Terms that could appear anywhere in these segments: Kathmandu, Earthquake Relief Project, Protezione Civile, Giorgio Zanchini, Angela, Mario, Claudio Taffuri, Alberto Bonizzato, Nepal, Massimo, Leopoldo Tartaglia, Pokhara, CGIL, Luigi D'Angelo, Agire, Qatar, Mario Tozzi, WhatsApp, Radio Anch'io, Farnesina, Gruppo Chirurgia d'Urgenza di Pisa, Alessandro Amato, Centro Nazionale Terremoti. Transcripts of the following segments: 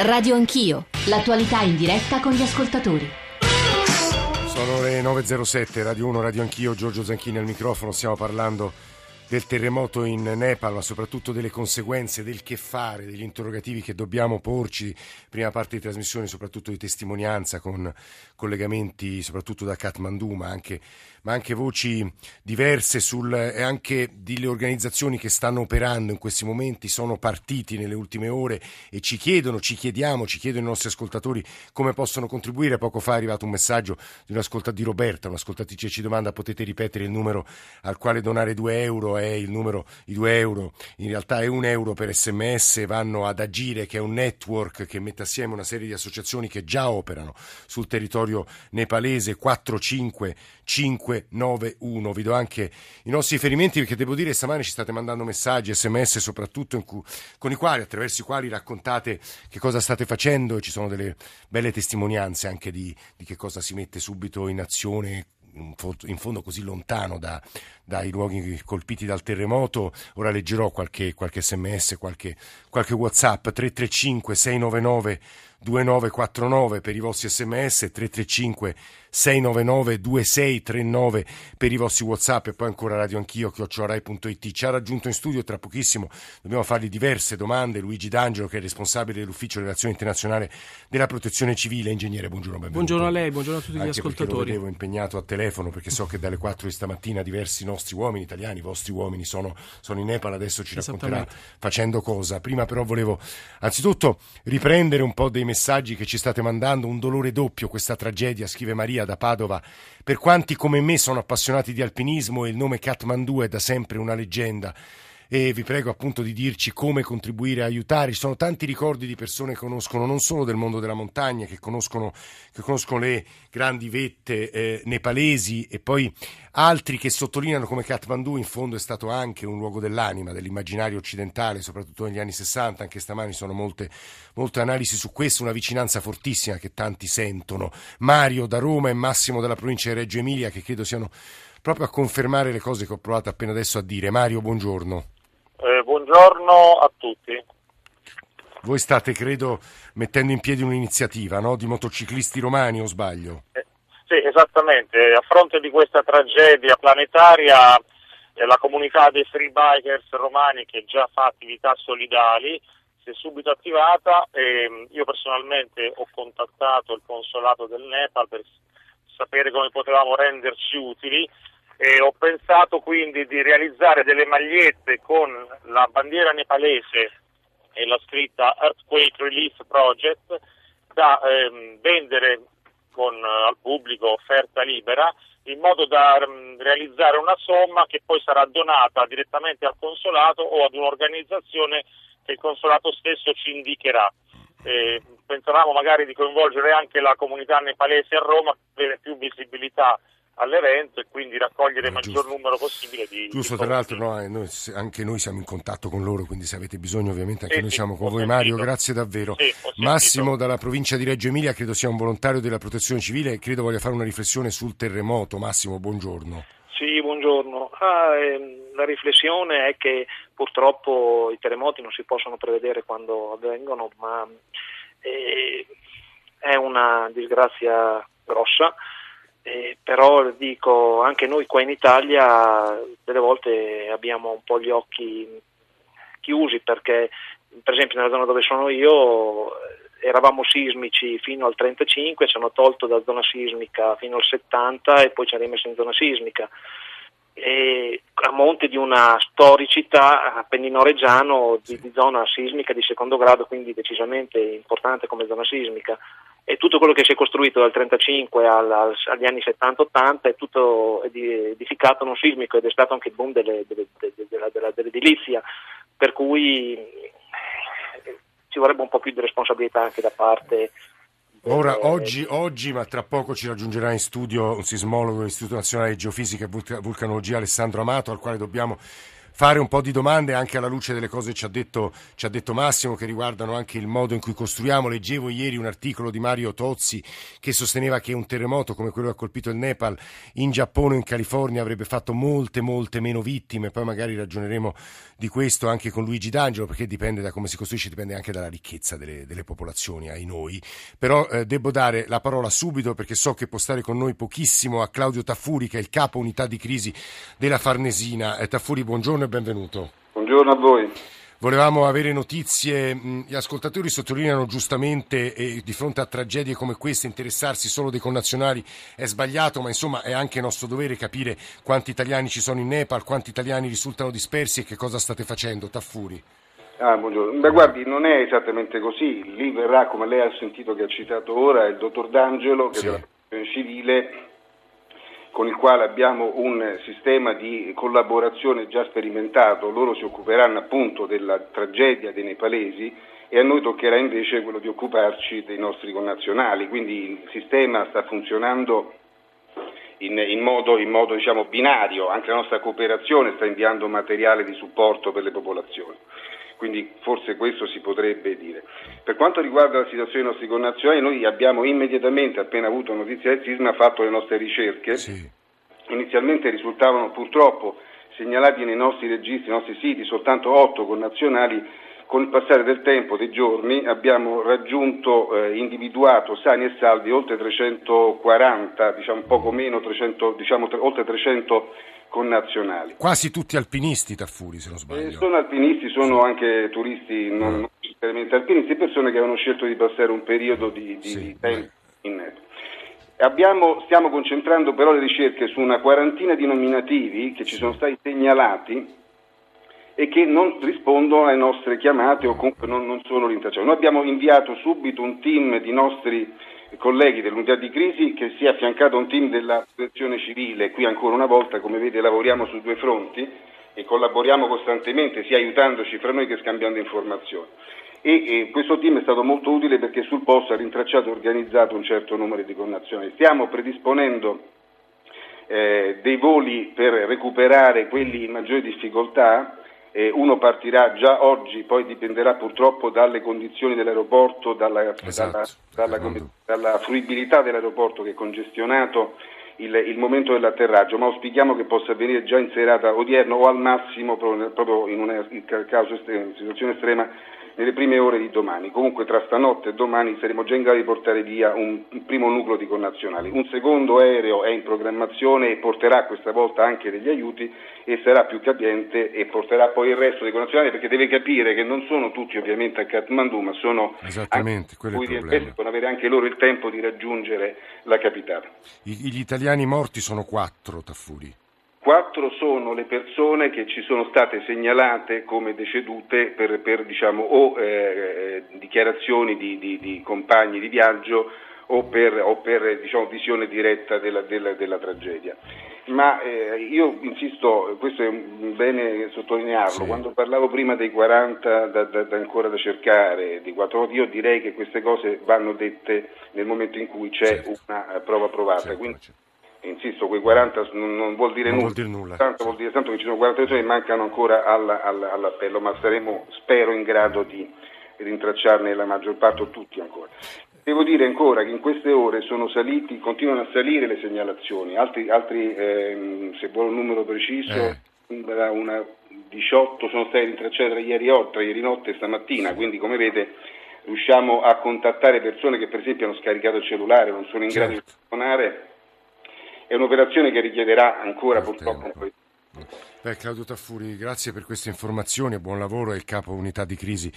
Radio Anch'io, l'attualità in diretta con gli ascoltatori. Sono le 9.07, Radio 1, Radio Anch'io, Giorgio Zanchini al microfono. Stiamo parlando del terremoto in Nepal, ma soprattutto delle conseguenze, del che fare, degli interrogativi che dobbiamo porci. Prima parte di trasmissione soprattutto di testimonianza, con collegamenti soprattutto da Kathmandu, ma anche voci diverse e anche delle organizzazioni che stanno operando in questi momenti, sono partiti nelle ultime ore e ci chiedono i nostri ascoltatori come possono contribuire. Poco fa è arrivato un messaggio di Roberta, un'ascoltatrice, ci domanda: potete ripetere il numero al quale donare 2 euro? È il numero, i 2 euro in realtà è 1 euro per sms, vanno ad Agire, che è un network che mette assieme una serie di associazioni che già operano sul territorio nepalese. 45591. Vi do anche i nostri riferimenti, perché devo dire stamane ci state mandando messaggi, sms soprattutto, attraverso i quali raccontate che cosa state facendo, e ci sono delle belle testimonianze anche di che cosa si mette subito in azione, in fondo così lontano dai luoghi colpiti dal terremoto. Ora leggerò qualche sms, qualche WhatsApp. 335 699 2949 per i vostri sms, 335 699 2639 per i vostri WhatsApp, e poi ancora Radio Anch'io @rai.it. Ci ha raggiunto in studio, tra pochissimo dobbiamo fargli diverse domande, Luigi D'Angelo, che è responsabile dell'Ufficio Relazioni Internazionali della Protezione Civile. Ingegnere, buongiorno, benvenuto. Buongiorno a lei, buongiorno a tutti gli ascoltatori. Anche perché lo vedevo impegnato a telefono, perché so che dalle 4 di stamattina diversi nostri uomini italiani, i vostri uomini, sono in Nepal. Adesso ci racconterà facendo cosa. Prima però volevo anzitutto riprendere un po' dei messaggi che ci state mandando. Un dolore doppio questa tragedia, scrive Maria da Padova, per quanti come me sono appassionati di alpinismo, e il nome Kathmandu è da sempre una leggenda, e vi prego appunto di dirci come contribuire a aiutare. Ci sono tanti ricordi di persone che conoscono, non solo del mondo della montagna, che conoscono le grandi vette nepalesi, e poi altri che sottolineano come Kathmandu in fondo è stato anche un luogo dell'anima, dell'immaginario occidentale, soprattutto negli anni 60. Anche stamani sono molte analisi su questo, una vicinanza fortissima che tanti sentono. Mario da Roma e Massimo dalla provincia di Reggio Emilia, che credo siano proprio a confermare le cose che ho provato appena adesso a dire. Mario, buongiorno. Buongiorno a tutti. Voi state, credo, mettendo in piedi un'iniziativa, no? Di motociclisti romani, o sbaglio? Sì, esattamente. A fronte di questa tragedia planetaria, la comunità dei free bikers romani, che già fa attività solidali, si è subito attivata, e io personalmente ho contattato il consolato del Nepal per sapere come potevamo renderci utili, e ho pensato quindi di realizzare delle magliette con la bandiera nepalese e la scritta Earthquake Relief Project, da vendere al pubblico, offerta libera, in modo da realizzare una somma che poi sarà donata direttamente al consolato o ad un'organizzazione che il consolato stesso ci indicherà. Pensavamo magari di coinvolgere anche la comunità nepalese a Roma per avere più visibilità all'evento, e quindi raccogliere il maggior numero possibile di... Giusto, tra l'altro anche noi siamo in contatto con loro, quindi se avete bisogno ovviamente anche noi siamo con voi. Mario, grazie davvero. Massimo dalla provincia di Reggio Emilia, credo sia un volontario della Protezione Civile e credo voglia fare una riflessione sul terremoto. Massimo, buongiorno. Sì, buongiorno. La riflessione è che purtroppo i terremoti non si possono prevedere quando avvengono, ma è una disgrazia grossa. Però dico, anche noi qua in Italia delle volte abbiamo un po' gli occhi chiusi, perché per esempio nella zona dove sono io eravamo sismici fino al 35, ci hanno tolto da zona sismica fino al 70 e poi ci hanno rimesso in zona sismica, e a monte di una storicità appennino-reggiano di zona sismica di secondo grado, quindi decisamente importante come zona sismica. E tutto quello che si è costruito dal 35 agli anni 70-80 è tutto edificato non sismico, ed è stato anche il boom dell'edilizia, per cui ci vorrebbe un po' più di responsabilità anche da parte. Ora, oggi, ma tra poco ci raggiungerà in studio un sismologo dell'Istituto Nazionale di Geofisica e Vulcanologia, Alessandro Amato, al quale dobbiamo fare un po' di domande anche alla luce delle cose che ci ha detto Massimo, che riguardano anche il modo in cui costruiamo. Leggevo ieri un articolo di Mario Tozzi che sosteneva che un terremoto come quello che ha colpito il Nepal in Giappone o in California avrebbe fatto molte meno vittime. Poi magari ragioneremo di questo anche con Luigi D'Angelo, perché dipende da come si costruisce, dipende anche dalla ricchezza delle popolazioni, ai noi. Però devo dare la parola subito, perché so che può stare con noi pochissimo, a Claudio Taffuri, che è il capo unità di crisi della Farnesina. Taffuri, buongiorno e benvenuto. Buongiorno a voi. Volevamo avere notizie. Gli ascoltatori sottolineano giustamente, di fronte a tragedie come queste interessarsi solo dei connazionali è sbagliato, ma insomma è anche nostro dovere capire quanti italiani ci sono in Nepal, quanti italiani risultano dispersi e che cosa state facendo. Taffuri. Buongiorno. Beh, guardi, non è esattamente così. Lì verrà, come lei ha sentito che ha citato ora, il dottor D'Angelo, che sì, è della Protezione Civile, con il quale abbiamo un sistema di collaborazione già sperimentato. Loro si occuperanno appunto della tragedia dei nepalesi e a noi toccherà invece quello di occuparci dei nostri connazionali. Quindi il sistema sta funzionando in modo diciamo binario. Anche la nostra cooperazione sta inviando materiale di supporto per le popolazioni. Quindi forse questo si potrebbe dire. Per quanto riguarda la situazione dei nostri connazionali, noi abbiamo immediatamente, appena avuto notizia del sisma, fatto le nostre ricerche. Sì. Inizialmente risultavano purtroppo segnalati nei nostri registri, nei nostri siti, soltanto 8 connazionali. Con il passare del tempo, dei giorni, abbiamo raggiunto, individuato sani e salvi oltre 340, diciamo poco meno, 300, diciamo oltre 300 connazionali. Quasi tutti alpinisti, Taffuri, se non sbaglio. Sono alpinisti, sono sì, anche turisti, non necessariamente alpinisti, persone che avevano scelto di passare un periodo di sì, tempo in Nepal. Stiamo concentrando però le ricerche su una quarantina di nominativi che ci sono stati segnalati e che non rispondono alle nostre chiamate o comunque non sono rintracciati. Noi abbiamo inviato subito un team di nostri colleghi dell'unità di crisi che si è affiancato a un team della Protezione Civile. Qui ancora una volta, come vede, lavoriamo su due fronti e collaboriamo costantemente, sia aiutandoci fra noi che scambiando informazioni. E questo team è stato molto utile perché sul posto ha rintracciato e organizzato un certo numero di connazionali. Stiamo predisponendo dei voli per recuperare quelli in maggiore difficoltà. Uno partirà già oggi, poi dipenderà purtroppo dalle condizioni dell'aeroporto, dalla fruibilità dell'aeroporto, che è congestionato, il momento dell'atterraggio, ma auspichiamo che possa avvenire già in serata odierna o al massimo proprio in situazione estrema nelle prime ore di domani. Comunque tra stanotte e domani saremo già in grado di portare via un primo nucleo di connazionali. Un secondo aereo è in programmazione e porterà questa volta anche degli aiuti e sarà più capiente e porterà poi il resto dei connazionali, perché deve capire che non sono tutti ovviamente a Kathmandu, ma sono esattamente quello il problema. Possono avere anche loro il tempo di raggiungere la capitale. Gli italiani morti sono 4, Taffuri. 4 sono le persone che ci sono state segnalate come decedute per diciamo o dichiarazioni di compagni di viaggio o per diciamo visione diretta della tragedia. Ma io insisto, questo è bene sottolinearlo, sì, quando parlavo prima dei 40 ancora da cercare, di 4, io direi che queste cose vanno dette nel momento in cui c'è, certo, una prova provata. Certo, quindi insisto, quei 40 non vuol dire nulla, tanto vuol dire tanto che ci sono 40 persone che mancano ancora all'appello, ma saremo, spero, in grado di rintracciarne la maggior parte o tutti ancora. Devo dire ancora che in queste ore continuano a salire le segnalazioni, altri se vuole un numero preciso, una 18 sono stati rintracciati tra ieri notte e stamattina, sì, quindi come vede riusciamo a contattare persone che per esempio hanno scaricato il cellulare, non sono in grado di telefonare. È un'operazione che richiederà ancora purtroppo tempo. Claudio Taffuri, grazie per queste informazioni e buon lavoro. È il capo unità di crisi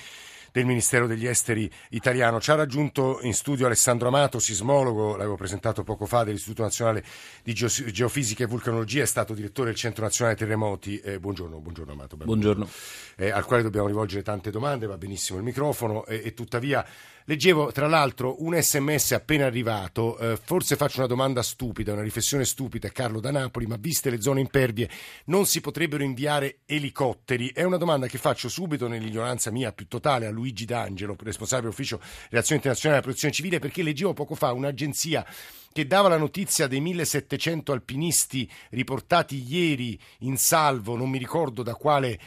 del Ministero degli Esteri italiano. Ci ha raggiunto in studio Alessandro Amato, sismologo, l'avevo presentato poco fa, dell'Istituto Nazionale di Geofisica e Vulcanologia, è stato direttore del Centro Nazionale Terremoti. Buongiorno Amato. Buongiorno. Al quale dobbiamo rivolgere tante domande, va benissimo il microfono, e tuttavia Leggevo tra l'altro un sms appena arrivato, forse faccio una domanda stupida, una riflessione stupida, Carlo da Napoli, ma viste le zone impervie non si potrebbero inviare elicotteri? È una domanda che faccio subito, nell'ignoranza mia più totale, a Luigi D'Angelo, responsabile ufficio relazioni internazionali della Protezione Civile, perché leggevo poco fa un'agenzia che dava la notizia dei 1700 alpinisti riportati ieri in salvo, non mi ricordo da quale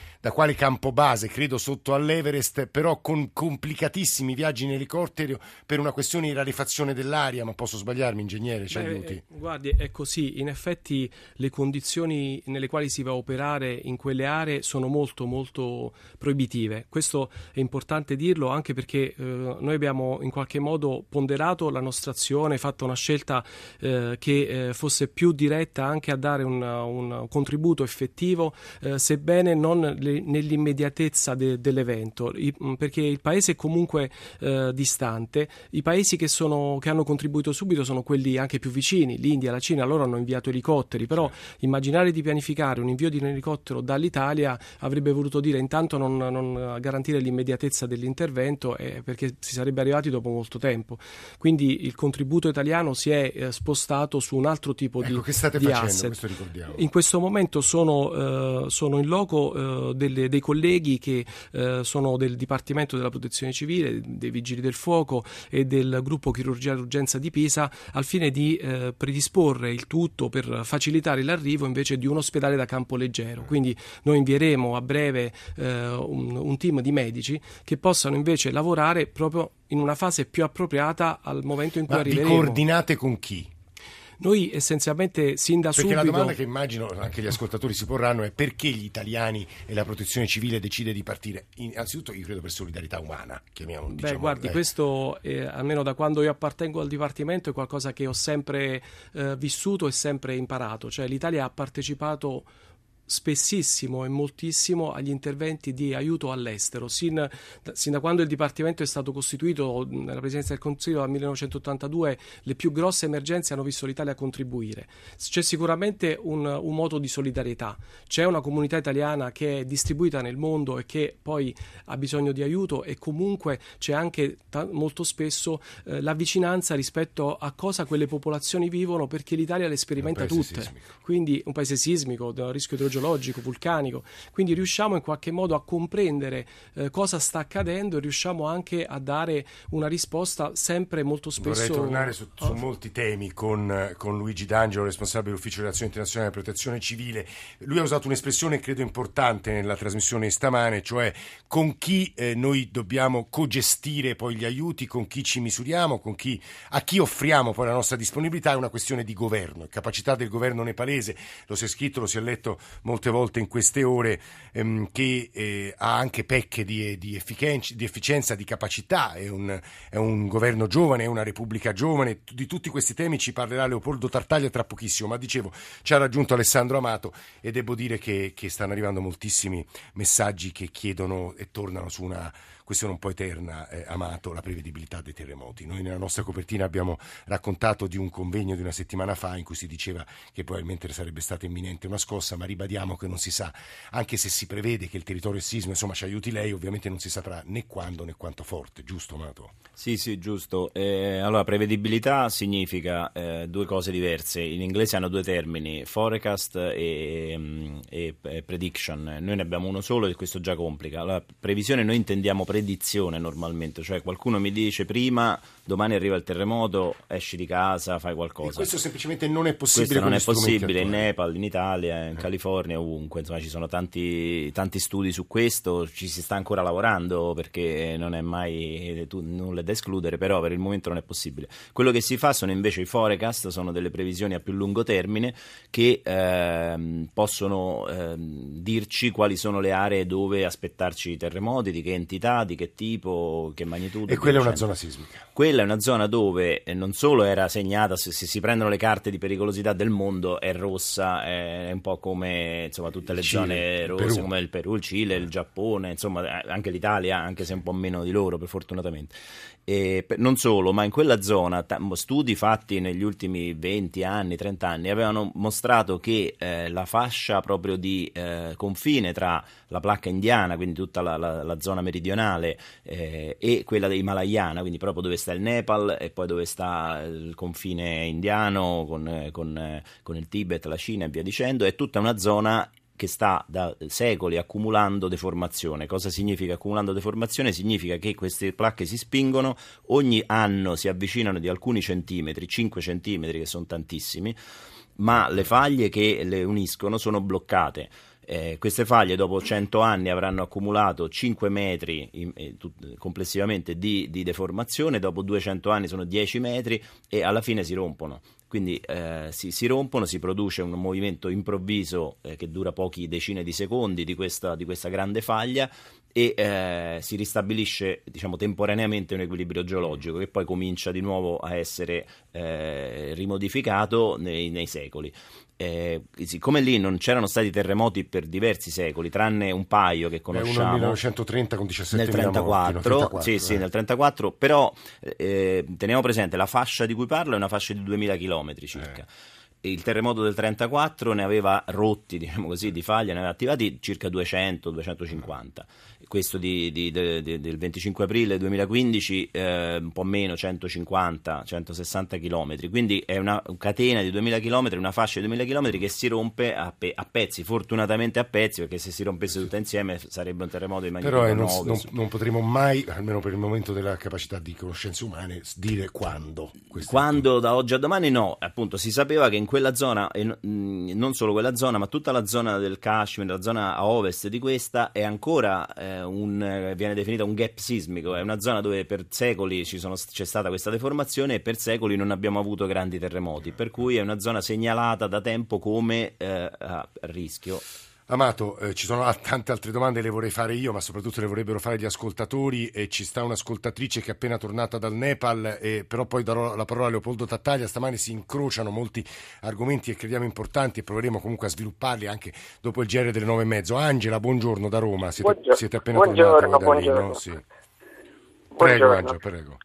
campo base, credo sotto all'Everest, però con complicatissimi viaggi in elicottero per una questione di rarefazione dell'aria, ma posso sbagliarmi, ingegnere, ci aiuti? Guardi, è così, in effetti le condizioni nelle quali si va a operare in quelle aree sono molto molto proibitive, questo è importante dirlo, anche perché noi abbiamo in qualche modo ponderato la nostra azione, fatto una scelta che fosse più diretta anche a dare un contributo effettivo, sebbene non nell'immediatezza dell'evento, perché il paese è comunque distante. I paesi che hanno contribuito subito sono quelli anche più vicini, l'India, la Cina, loro hanno inviato elicotteri, però immaginare di pianificare un invio di un elicottero dall'Italia avrebbe voluto dire intanto non garantire l'immediatezza dell'intervento, perché si sarebbe arrivati dopo molto tempo. Quindi il contributo italiano si è spostato su un altro tipo di che state facendo, asset. Questo ricordiamo. In questo momento sono in loco dei colleghi che sono del Dipartimento della Protezione Civile, dei Vigili del Fuoco e del Gruppo Chirurgia d'Urgenza di Pisa, al fine di predisporre il tutto per facilitare l'arrivo invece di un ospedale da campo leggero. Quindi noi invieremo a breve un team di medici che possano invece lavorare proprio in una fase più appropriata al momento in cui arriveremo. Vi coordinate con chi? Noi essenzialmente sin da subito... Perché la domanda che immagino anche gli ascoltatori si porranno è: perché gli italiani e la Protezione Civile decide di partire? Innanzitutto io credo per solidarietà umana, chiamiamolo. Guardi, questo almeno da quando io appartengo al Dipartimento è qualcosa che ho sempre vissuto e sempre imparato, cioè l'Italia ha partecipato spessissimo e moltissimo agli interventi di aiuto all'estero sin da quando il Dipartimento è stato costituito nella Presidenza del Consiglio dal 1982. Le più grosse emergenze hanno visto l'Italia contribuire. C'è sicuramente un moto di solidarietà, c'è una comunità italiana che è distribuita nel mondo e che poi ha bisogno di aiuto, e comunque c'è anche molto spesso la vicinanza rispetto a cosa quelle popolazioni vivono, perché l'Italia le sperimenta tutte, quindi un paese sismico, da rischio idrogeologico, vulcanico, quindi riusciamo in qualche modo a comprendere cosa sta accadendo e riusciamo anche a dare una risposta sempre molto spesso. Vorrei tornare su molti temi con Luigi D'Angelo, responsabile dell'Ufficio Relazioni Internazionali della Protezione Civile. Lui ha usato un'espressione credo importante nella trasmissione di stamane, cioè con chi noi dobbiamo cogestire poi gli aiuti, con chi ci misuriamo, a chi offriamo poi la nostra disponibilità. È una questione di governo, capacità del governo nepalese, lo si è scritto, lo si è letto molte volte in queste ore, che ha anche pecche di efficienza, di capacità. È un governo giovane, è una repubblica giovane. Di tutti questi temi ci parlerà Leopoldo Tartaglia tra pochissimo, ma dicevo, ci ha raggiunto Alessandro Amato e devo dire che stanno arrivando moltissimi messaggi che chiedono e tornano su una questione un po' eterna, Amato, la prevedibilità dei terremoti. Noi nella nostra copertina abbiamo raccontato di un convegno di una settimana fa in cui si diceva che probabilmente sarebbe stata imminente una scossa, ma ribadiamo che non si sa, anche se si prevede che il territorio sisma, insomma, ci aiuti lei, ovviamente non si saprà né quando né quanto forte, giusto Amato? Sì, giusto. Allora, prevedibilità significa due cose diverse. In inglese hanno due termini, forecast e prediction. Noi ne abbiamo uno solo e questo già complica. Allora, previsione noi intendiamo predizione normalmente, cioè qualcuno mi dice prima domani arriva il terremoto, esci di casa, fai qualcosa. E questo semplicemente non è possibile. Questo non è possibile in Nepal, in Italia, in California, ovunque, insomma ci sono tanti studi su questo, ci si sta ancora lavorando perché non è mai nulla da escludere, però per il momento non è possibile. Quello che si fa sono invece i forecast, sono delle previsioni a più lungo termine che possono dirci quali sono le aree dove aspettarci i terremoti, di che entità, di che tipo, che magnitudo. E quella è una zona sismica. Quella è una zona dove non solo era segnata, se si prendono le carte di pericolosità del mondo, è rossa, è un po' come insomma tutte le zone rosse, come il Perù, il Cile, il Giappone, insomma anche l'Italia, anche se un po' meno di loro, per fortunatamente. E non solo, ma in quella zona studi fatti negli ultimi 20 anni, 30 anni avevano mostrato che la fascia proprio di confine tra la placca indiana, quindi tutta la zona meridionale nazionale e quella dell'Himalayana, quindi proprio dove sta il Nepal e poi dove sta il confine indiano con il Tibet, la Cina e via dicendo, è tutta una zona che sta da secoli accumulando deformazione. Cosa significa accumulando deformazione? Significa che queste placche si spingono, ogni anno si avvicinano di alcuni centimetri, 5 centimetri che sono tantissimi, ma le faglie che le uniscono sono bloccate. Queste faglie dopo 100 anni avranno accumulato 5 metri complessivamente di deformazione, dopo 200 anni sono 10 metri e alla fine si rompono. Quindi si rompono, si produce un movimento improvviso che dura pochi decine di secondi di questa grande faglia e si ristabilisce, diciamo, temporaneamente un equilibrio geologico che poi comincia di nuovo a essere rimodificato nei secoli. Siccome lì non c'erano stati terremoti per diversi secoli, tranne un paio che conosciamo, uno nel 1930 con 17.000 nel 34, morti, no? 34 sì, nel 34, però teniamo presente la fascia di cui parlo è una fascia di 2000 km circa. Il terremoto del 34 ne aveva rotti, diciamo così, di faglia, ne aveva attivati circa 200-250. Questo del 25 aprile 2015 un po' meno, 150-160 km, quindi è una catena di 2000 km, una fascia di 2000 km che si rompe a pezzi, fortunatamente a pezzi, perché se si rompesse tutta insieme sarebbe un terremoto di magnitudo 9. Però non potremo mai, almeno per il momento della capacità di conoscenze umane, dire quando. Quando, da oggi a domani no, appunto si sapeva che in quella zona, e non solo quella zona, ma tutta la zona del Kashmir, la zona a ovest di questa, è ancora viene definita un gap sismico, è una zona dove per secoli c'è stata questa deformazione e per secoli non abbiamo avuto grandi terremoti, per cui è una zona segnalata da tempo come a rischio. Amato, ci sono tante altre domande, le vorrei fare io, ma soprattutto le vorrebbero fare gli ascoltatori, e ci sta un'ascoltatrice che è appena tornata dal Nepal, però poi darò la parola a Leopoldo Tartaglia. Stamani si incrociano molti argomenti e crediamo importanti e proveremo comunque a svilupparli anche dopo il GR delle 9:30. Angela, buongiorno da Roma, siete appena tornati da lì, no? Sì. Prego Angela, prego.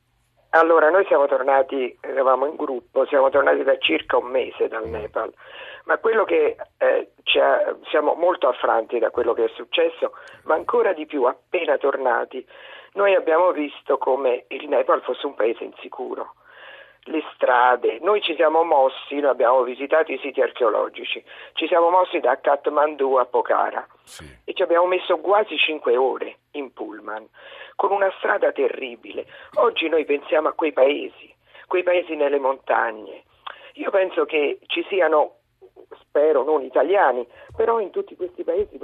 Allora, noi siamo tornati, eravamo in gruppo, siamo tornati da circa un mese dal Nepal, ma quello che siamo molto affranti da quello che è successo, ma ancora di più appena tornati noi abbiamo visto come il Nepal fosse un paese insicuro. Le strade, noi ci siamo mossi, noi abbiamo visitato i siti archeologici, ci siamo mossi da Kathmandu a Pokhara e ci abbiamo messo quasi 5 ore in pullman, con una strada terribile. Oggi noi pensiamo a quei paesi nelle montagne. Io penso che ci siano, spero non italiani, però in tutti questi paesi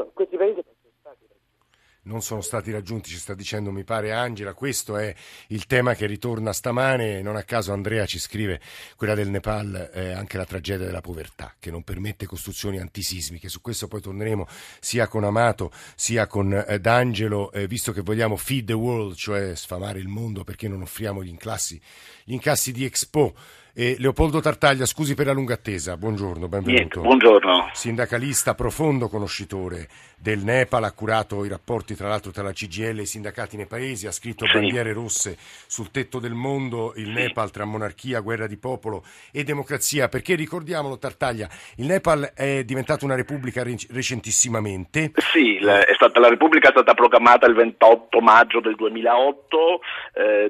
non sono stati raggiunti, ci sta dicendo, mi pare, Angela. Questo è il tema che ritorna stamane, non a caso Andrea ci scrive, quella del Nepal è anche la tragedia della povertà che non permette costruzioni antisismiche. Su questo poi torneremo sia con Amato sia con D'Angelo, visto che vogliamo feed the world, cioè sfamare il mondo, perché non offriamo gli incassi di Expo. Leopoldo Tartaglia, scusi per la lunga attesa, buongiorno, benvenuto. Buongiorno. Sindacalista, profondo conoscitore del Nepal, ha curato i rapporti tra l'altro tra la CGIL e i sindacati nei paesi, ha scritto Bandiere rosse sul tetto del mondo, il Nepal tra monarchia, guerra di popolo e democrazia, perché ricordiamolo Tartaglia, il Nepal è diventato una repubblica recentissimamente. Sì, la repubblica è stata proclamata il 28 maggio del 2008,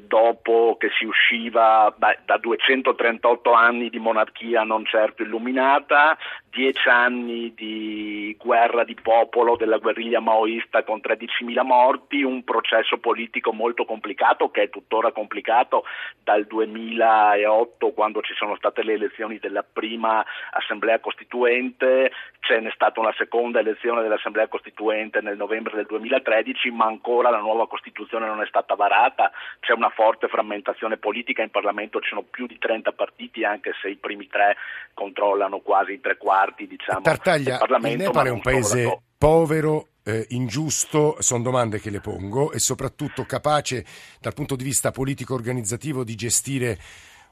dopo che si usciva da 238 anni di monarchia non certo illuminata, 10 anni di guerra di popolo della guerriglia maoista con 13.000 morti, un processo politico molto complicato che è tuttora complicato dal 2008, quando ci sono state le elezioni della prima assemblea costituente, ce n'è stata una seconda elezione dell'assemblea costituente nel novembre del 2013, ma ancora la nuova costituzione non è stata varata, c'è una forte frammentazione politica, in Parlamento ci sono più di 30 partiti, anche se i primi tre controllano quasi i tre quarti, diciamo. Tartaglia, il Nepal è un paese povero, ingiusto, sono domande che le pongo, e soprattutto capace dal punto di vista politico organizzativo di gestire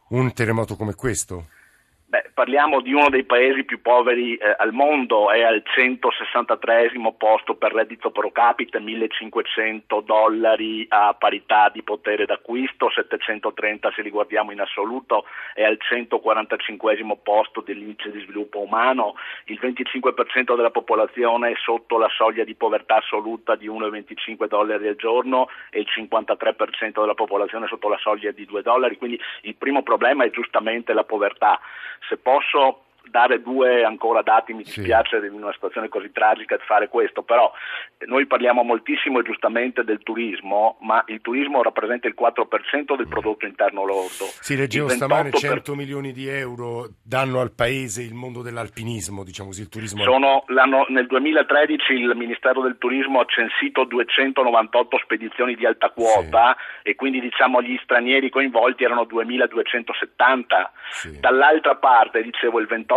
un terremoto come questo? Beh, parliamo di uno dei paesi più poveri al mondo, è al 163esimo posto per reddito pro capite, $1.500 a parità di potere d'acquisto, 730 se li guardiamo in assoluto, è al 145esimo posto dell'indice di sviluppo umano, il 25% della popolazione è sotto la soglia di povertà assoluta di $1,25 al giorno e il 53% della popolazione è sotto la soglia di $2, quindi il primo problema è giustamente la povertà. Se posso dare due ancora dati, mi dispiace in una situazione così tragica fare questo, però noi parliamo moltissimo e giustamente del turismo, ma il turismo rappresenta il 4% del prodotto interno lordo. Sì, leggevo stamane 100 milioni di euro danno al paese il mondo dell'alpinismo, diciamo così, il turismo. Nel 2013 il Ministero del Turismo ha censito 298 spedizioni di alta quota e quindi diciamo gli stranieri coinvolti erano 2270. Sì. Dall'altra parte, dicevo, il 28%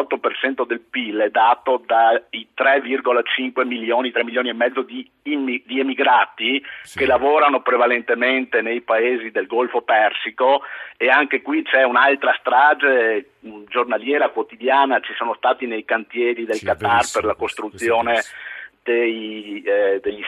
del PIL è dato dai 3,5 milioni e mezzo di emigrati che lavorano prevalentemente nei paesi del Golfo Persico, e anche qui c'è un'altra strage giornaliera quotidiana, ci sono stati nei cantieri del Qatar per la costruzione degli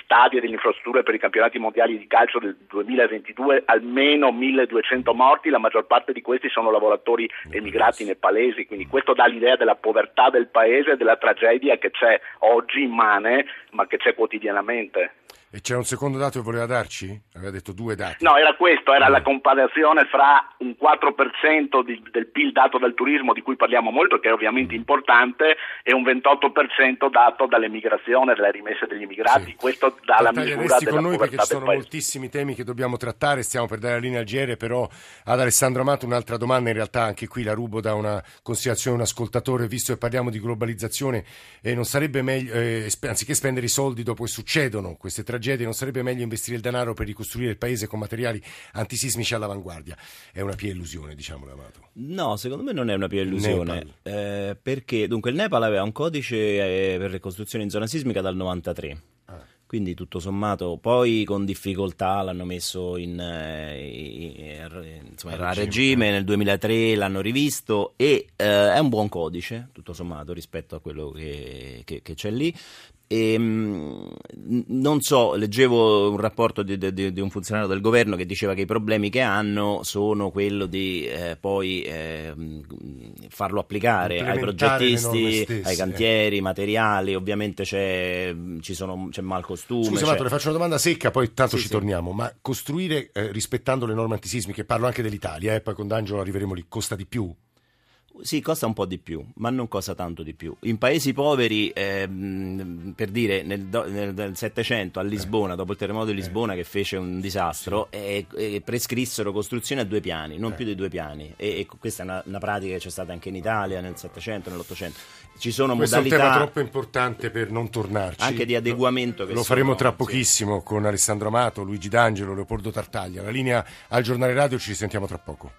stadi e delle infrastrutture per i campionati mondiali di calcio del 2022 almeno 1.200 morti, la maggior parte di questi sono lavoratori emigrati nepalesi, quindi questo dà l'idea della povertà del paese e della tragedia che c'è oggi immane, ma che c'è quotidianamente. E c'è un secondo dato che voleva darci? Aveva detto due dati. No, era questo, era la comparazione fra un 4% del PIL dato dal turismo, di cui parliamo molto, che è ovviamente importante, e un 28% dato dall'emigrazione, dalla rimessa degli immigrati. Sì. Questo dà la misura della con noi perché ci sono moltissimi temi che dobbiamo trattare, stiamo per dare la linea Agire, però ad Alessandro Amato un'altra domanda, in realtà anche qui la rubo da una considerazione un ascoltatore, visto che parliamo di globalizzazione, non sarebbe meglio, anziché spendere i soldi dopo che succedono queste tragedie, non sarebbe meglio investire il denaro per ricostruire il paese con materiali antisismici all'avanguardia? È una pia illusione, diciamo, Amato. No, secondo me non è una pia illusione, perché dunque il Nepal aveva un codice per ricostruzione in zona sismica dal 93. Quindi tutto sommato poi con difficoltà l'hanno messo a regime, nel 2003 l'hanno rivisto e è un buon codice tutto sommato rispetto a quello che c'è lì. E, non so, leggevo un rapporto di un funzionario del governo che diceva che i problemi che hanno sono quello di farlo applicare ai progettisti, ai cantieri, materiali. Ovviamente c'è malcostume. Scusa, Mato, le faccio una domanda secca, poi tanto ci torniamo. Ma costruire rispettando le norme antisismiche, parlo anche dell'Italia, poi con D'Angelo arriveremo lì, costa di più? Sì, costa un po' di più, ma non costa tanto di più. In paesi poveri, per dire, nel Settecento a Lisbona, dopo il terremoto di Lisbona che fece un disastro, prescrissero costruzioni a 2 piani, non più di 2 piani. E questa è una pratica che c'è stata anche in Italia nel Settecento, nell'Ottocento. Ci sono questo modalità. Questo è un tema troppo importante per non tornarci. Anche di adeguamento. Lo faremo tra pochissimo con Alessandro Amato, Luigi D'Angelo, Leopoldo Tartaglia. La linea al giornale radio, ci risentiamo tra poco.